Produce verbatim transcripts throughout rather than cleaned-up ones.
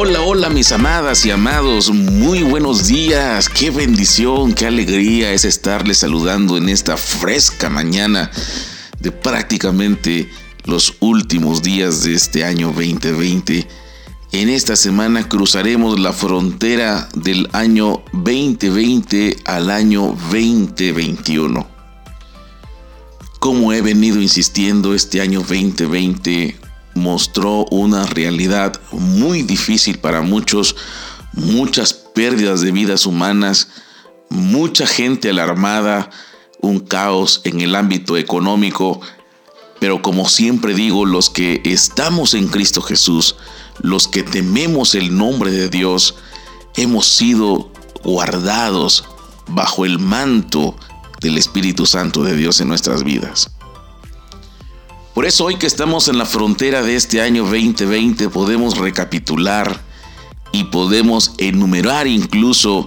Hola, hola mis amadas y amados, muy buenos días, qué bendición, qué alegría es estarles saludando en esta fresca mañana de prácticamente los últimos días de este año veinte veinte. En esta semana cruzaremos la frontera del año veinte veinte al año veinte veintiuno. Como he venido insistiendo, este año veinte veinte mostró una realidad muy difícil para muchos, muchas pérdidas de vidas humanas, mucha gente alarmada, un caos en el ámbito económico, pero como siempre digo, los que estamos en Cristo Jesús, los que tememos el nombre de Dios, hemos sido guardados bajo el manto del Espíritu Santo de Dios en nuestras vidas. Por eso hoy que estamos en la frontera de este año veinte veinte podemos recapitular y podemos enumerar incluso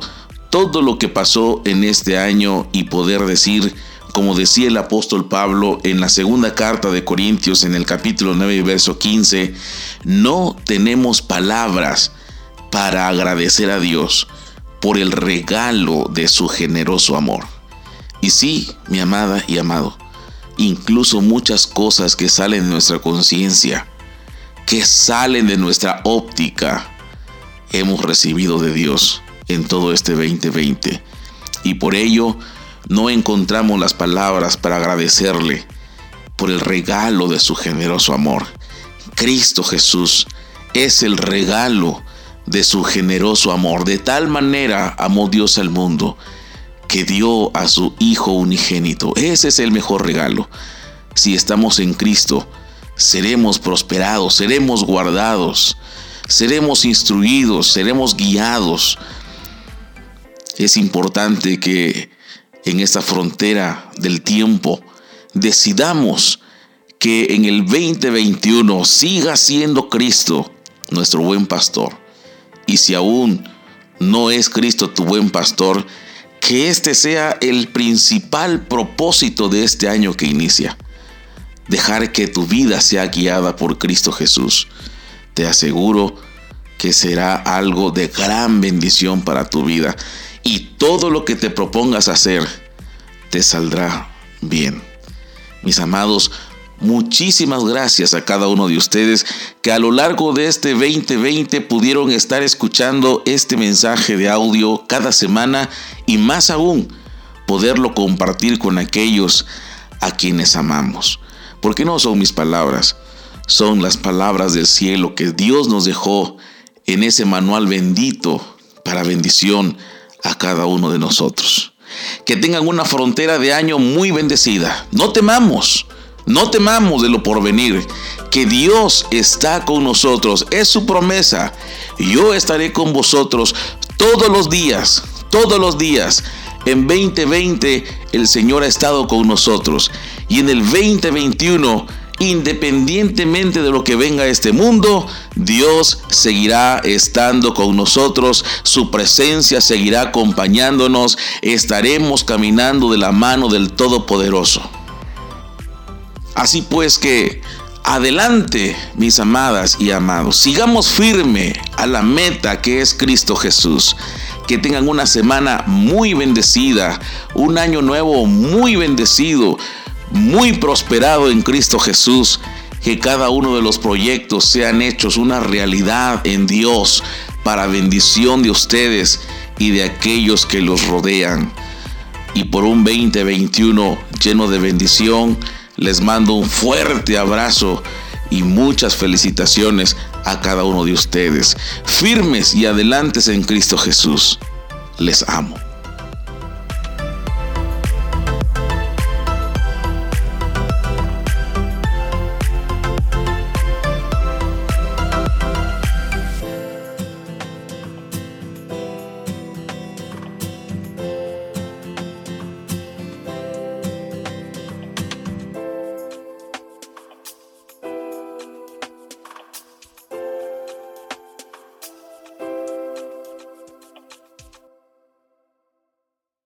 todo lo que pasó en este año y poder decir, como decía el apóstol Pablo en la segunda carta de Corintios en el capítulo nueve verso quince, no tenemos palabras para agradecer a Dios por el regalo de su generoso amor. Y sí, mi amada y amado, incluso muchas cosas que salen de nuestra conciencia, que salen de nuestra óptica, hemos recibido de Dios en todo este veinte veinte. Y por ello no encontramos las palabras para agradecerle por el regalo de su generoso amor. Cristo Jesús es el regalo de su generoso amor. De tal manera amó Dios al mundo, que dio a su Hijo unigénito. Ese es el mejor regalo. Si estamos en Cristo, seremos prosperados, seremos guardados, seremos instruidos, seremos guiados. Es importante que en esta frontera del tiempo decidamos que en el veinte veintiuno siga siendo Cristo nuestro buen pastor. Y si aún no es Cristo tu buen pastor, que este sea el principal propósito de este año que inicia. Dejar que tu vida sea guiada por Cristo Jesús. Te aseguro que será algo de gran bendición para tu vida. Y todo lo que te propongas hacer, te saldrá bien. Mis amados, muchísimas gracias a cada uno de ustedes que a lo largo de este veinte veinte pudieron estar escuchando este mensaje de audio cada semana y más aún poderlo compartir con aquellos a quienes amamos. Porque no son mis palabras, son las palabras del cielo que Dios nos dejó en ese manual bendito para bendición a cada uno de nosotros. Que tengan una frontera de año muy bendecida. No temamos. No temamos de lo por venir, que Dios está con nosotros, es su promesa. Yo estaré con vosotros todos los días, todos los días. En veinte veinte el Señor ha estado con nosotros y en el veinte veintiuno, independientemente de lo que venga a este mundo, Dios seguirá estando con nosotros, su presencia seguirá acompañándonos, estaremos caminando de la mano del Todopoderoso. Así pues que adelante, mis amadas y amados, sigamos firme a la meta que es Cristo Jesús. Que tengan una semana muy bendecida, un año nuevo muy bendecido, muy prosperado en Cristo Jesús. Que cada uno de los proyectos sean hechos una realidad en Dios para bendición de ustedes y de aquellos que los rodean. Y por un veinte veintiuno lleno de bendición, les mando un fuerte abrazo y muchas felicitaciones a cada uno de ustedes. Firmes y adelantes en Cristo Jesús. Les amo.